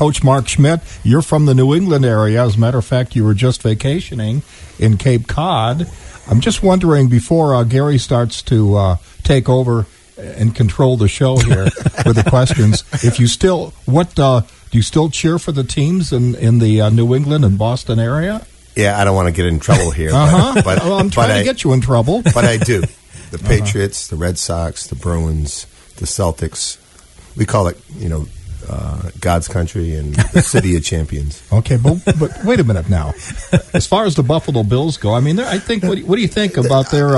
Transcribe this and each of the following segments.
Coach Mark Schmidt, you're from the New England area. As a matter of fact, you were just vacationing in Cape Cod. I'm just wondering, before Gary starts to take over and control the show here with the questions, do you still cheer for the teams in the New England and Boston area? Yeah, I don't want to get in trouble here. But I'm trying to get you in trouble. But I do. The Patriots, the Red Sox, the Bruins, the Celtics. We call it, God's country and the city of champions. Okay, but wait a minute now. As far as the Buffalo Bills go, I mean, I think. What do you think about their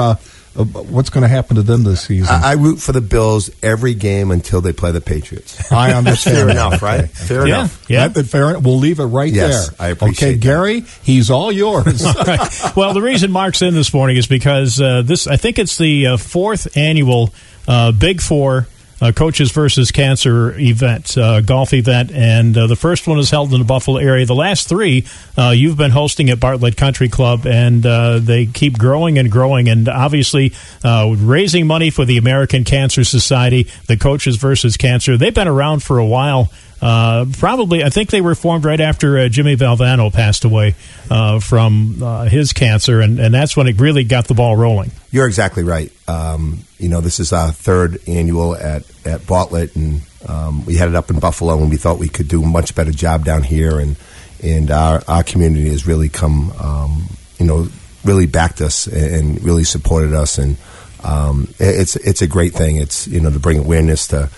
what's going to happen to them this season? I root for the Bills every game until they play the Patriots. I understand. Fair enough, right? Okay. Fair enough. Yeah, right, but fair. We'll leave it right there. I appreciate that. Gary, he's all yours. All right. Well, the reason Mark's in this morning is because I think it's the fourth annual Big Four Coaches vs. Cancer event, golf event, and the first one is held in the Buffalo area. The last three you've been hosting at Bartlett Country Club, and they keep growing and growing, and obviously raising money for the American Cancer Society, the Coaches vs. Cancer. They've been around for a while. Probably, I think they were formed right after Jimmy Valvano passed away from his cancer, and that's when it really got the ball rolling. You're exactly right. This is our third annual at Bartlett, and we had it up in Buffalo, and we thought we could do a much better job down here, and our community has really come, really backed us and really supported us, and it's a great thing. It's, to bring awareness to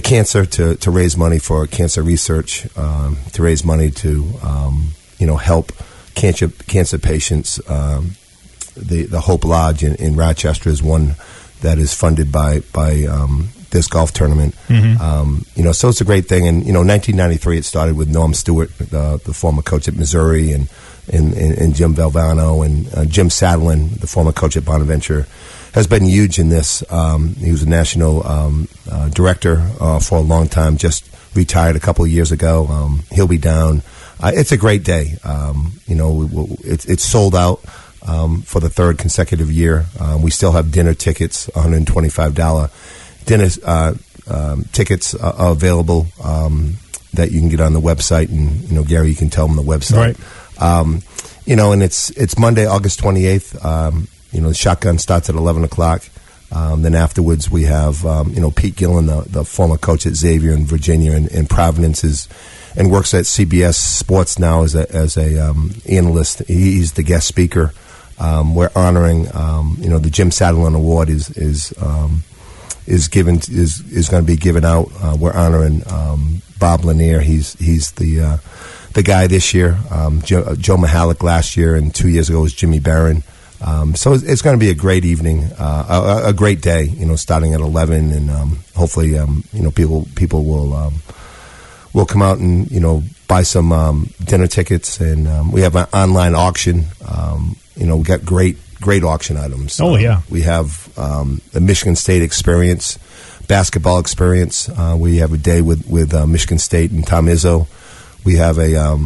cancer, to raise money for cancer research, to raise money to, help cancer patients. The Hope Lodge in Rochester is one that is funded by this golf tournament. Mm-hmm. So it's a great thing. And, 1993, it started with Norm Stewart, the former coach at Missouri, and Jim Valvano, and Jim Sadlin, the former coach at Bonaventure, has been huge in this. He was a national director for a long time, just retired a couple of years ago. He'll be down. It's a great day. It's sold out for the third consecutive year. We still have dinner tickets, $125 dinner tickets are available that you can get on the website. And, Gary, you can tell them the website. Right. And it's Monday, August 28th. The shotgun starts at 11 o'clock. Then afterwards we have, Pete Gillen, the former coach at Xavier in Virginia and Providence, and works at CBS Sports now as a analyst. He's the guest speaker. We're honoring, the Jim Satalin Award is going to be given out. We're honoring Bob Lanier. He's the guy this year. Joe Mihalik last year, and 2 years ago was Jimmy Barron. So it's going to be a great evening, a great day. Starting at 11, and hopefully, people will come out and buy some dinner tickets. And we have an online auction. We got great auction items. Oh yeah, we have the Michigan State experience, basketball experience. We have a day with Michigan State and Tom Izzo. We have a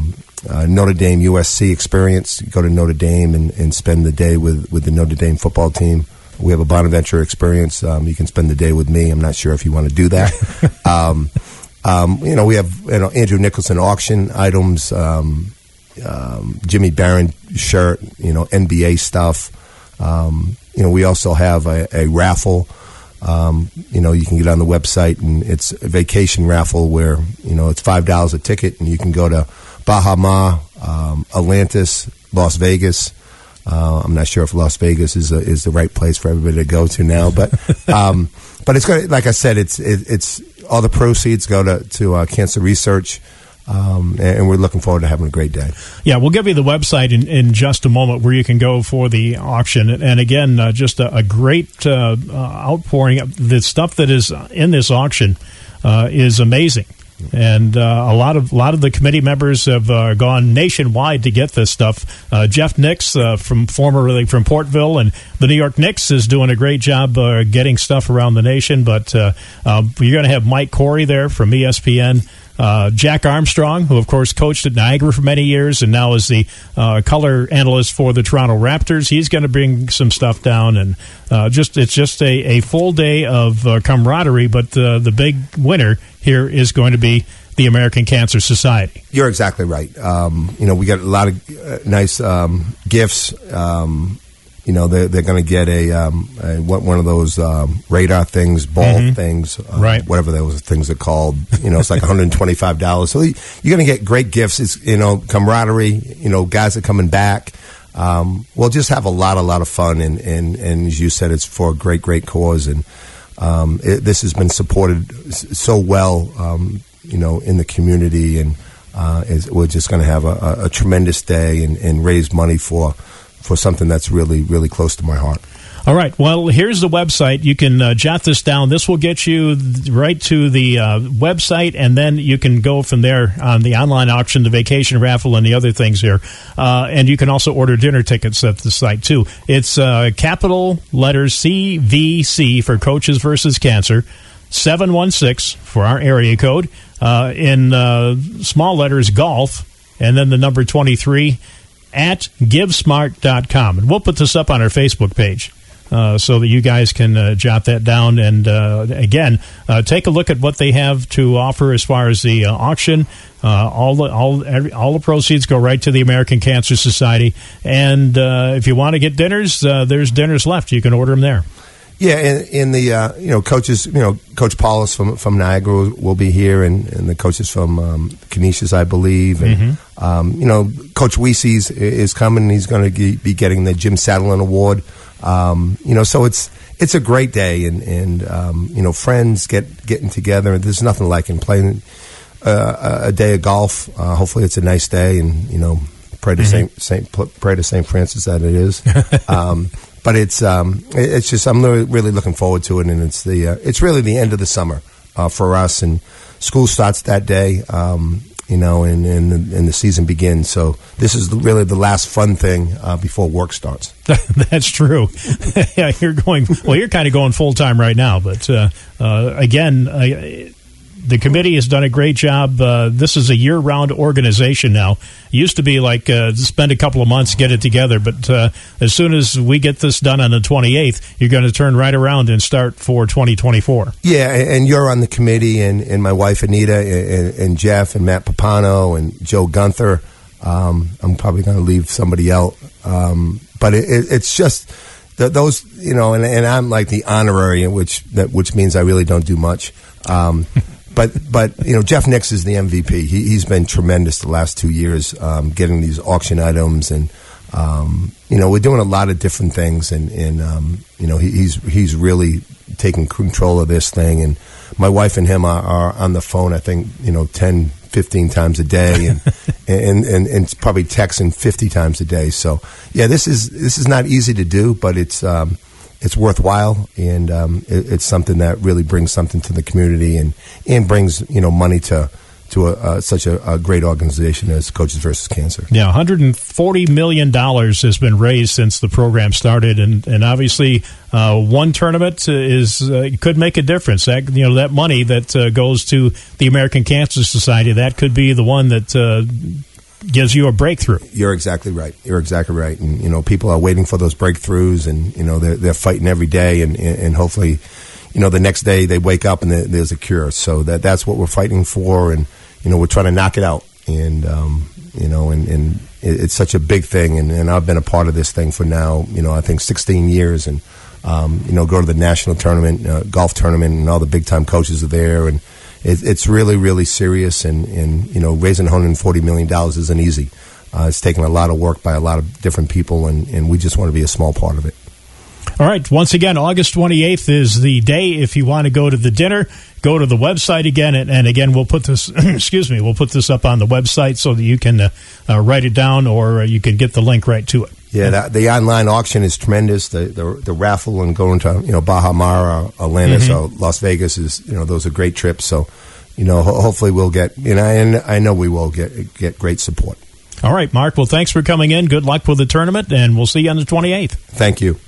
Notre Dame USC experience. You go to Notre Dame and spend the day with the Notre Dame football team. We have a Bonaventure experience. You can spend the day with me. I'm not sure if you want to do that. We have Andrew Nicholson auction items, Jimmy Barron shirt, NBA stuff. We also have a raffle. You can get on the website, and it's a vacation raffle where, it's $5 a ticket, and you can go to Bahama, Atlantis, Las Vegas. I'm not sure if Las Vegas is the right place for everybody to go to now, but but it's going, like I said, it's all the proceeds go to cancer research. And we're looking forward to having a great day. Yeah, we'll give you the website in just a moment where you can go for the auction. And again, just a great outpouring. The stuff that is in this auction is amazing. And a lot of the committee members have gone nationwide to get this stuff. Jeff Nix, from Portville, and the New York Knicks is doing a great job getting stuff around the nation. But you're going to have Mike Corey there from ESPN. Jack Armstrong, who, of course, coached at Niagara for many years and now is the color analyst for the Toronto Raptors. He's going to bring some stuff down, and it's just a full day of camaraderie, but the big winner here is going to be the American Cancer Society. You're exactly right. We got a lot of nice gifts. They're going to get a one of those radar things, ball things, whatever those things are called. It's like $125. So you're going to get great gifts. It's camaraderie. Guys are coming back. We'll just have a lot of fun. And as you said, it's for a great, great cause. And this has been supported so well, in the community. And we're just going to have a tremendous day and raise money for something that's really, really close to my heart. All right. Well, here's the website. You can jot this down. This will get you right to the website, and then you can go from there on the online auction, the vacation raffle, and the other things here. And you can also order dinner tickets at the site, too. It's capital letters CVC for Coaches vs. Cancer, 716 for our area code, in small letters golf, and then the number 23, at givesmart.com. And we'll put this up on our Facebook page so that you guys can jot that down. And, again, take a look at what they have to offer as far as the auction. All the proceeds go right to the American Cancer Society. And if you want to get dinners, there's dinners left. You can order them there. Yeah, and the coaches, Coach Paulus from Niagara will be here, and the coaches from Canisius, I believe, and Coach Weese's is coming. He's going to be getting the Jim Satalin Award. So it's a great day, and friends getting together. There's nothing like it. Playing a day of golf. Hopefully, it's a nice day, and pray to St. Francis that it is. But it's just I'm really looking forward to it, and it's the it's really the end of the summer for us, and school starts that day, and the season begins. So this is really the last fun thing before work starts. That's true. Yeah, you're kind of going full time right now, but again. The committee has done a great job. This is a year-round organization now. It used to be like spend a couple of months, get it together. But as soon as we get this done on the 28th, you're going to turn right around and start for 2024. Yeah, and you're on the committee, and my wife Anita and Jeff and Matt Papano and Joe Gunther. I'm probably going to leave somebody out. But it's just those, and I'm like the honorary, which means I really don't do much. But Jeff Nix is the MVP. He's been tremendous the last 2 years, getting these auction items, and we're doing a lot of different things, and he's really taking control of this thing. And my wife and him are on the phone, I think 10, 15 times a day, and probably texting 50 times a day. So yeah, this is not easy to do, but it's worthwhile, and it's something that really brings something to the community, and brings money to such a great organization as Coaches vs. Cancer. Yeah, $140 million has been raised since the program started, and obviously one tournament could make a difference. That that money that goes to the American Cancer Society, that could be the one that gives you a breakthrough. You're exactly right. And people are waiting for those breakthroughs, and they're fighting every day, and hopefully the next day they wake up and there's a cure. So that's what we're fighting for, and we're trying to knock it out, and and it's such a big thing, and I've been a part of this thing for now I think 16 years, and go to the national tournament, golf tournament, and all the big time coaches are there, and it's really, really serious, and raising $140 million isn't easy. It's taken a lot of work by a lot of different people, and we just want to be a small part of it. All right. Once again, August 28th is the day. If you want to go to the dinner, go to the website again, and again, we'll put this we'll put this up on the website so that you can write it down, or you can get the link right to it. Yeah, the online auction is tremendous. The raffle and going to Baja Mara, Atlantis, Las Vegas is those are great trips. So hopefully we'll get and I know we will get great support. All right, Mark. Well, thanks for coming in. Good luck with the tournament, and we'll see you on the 28th. Thank you.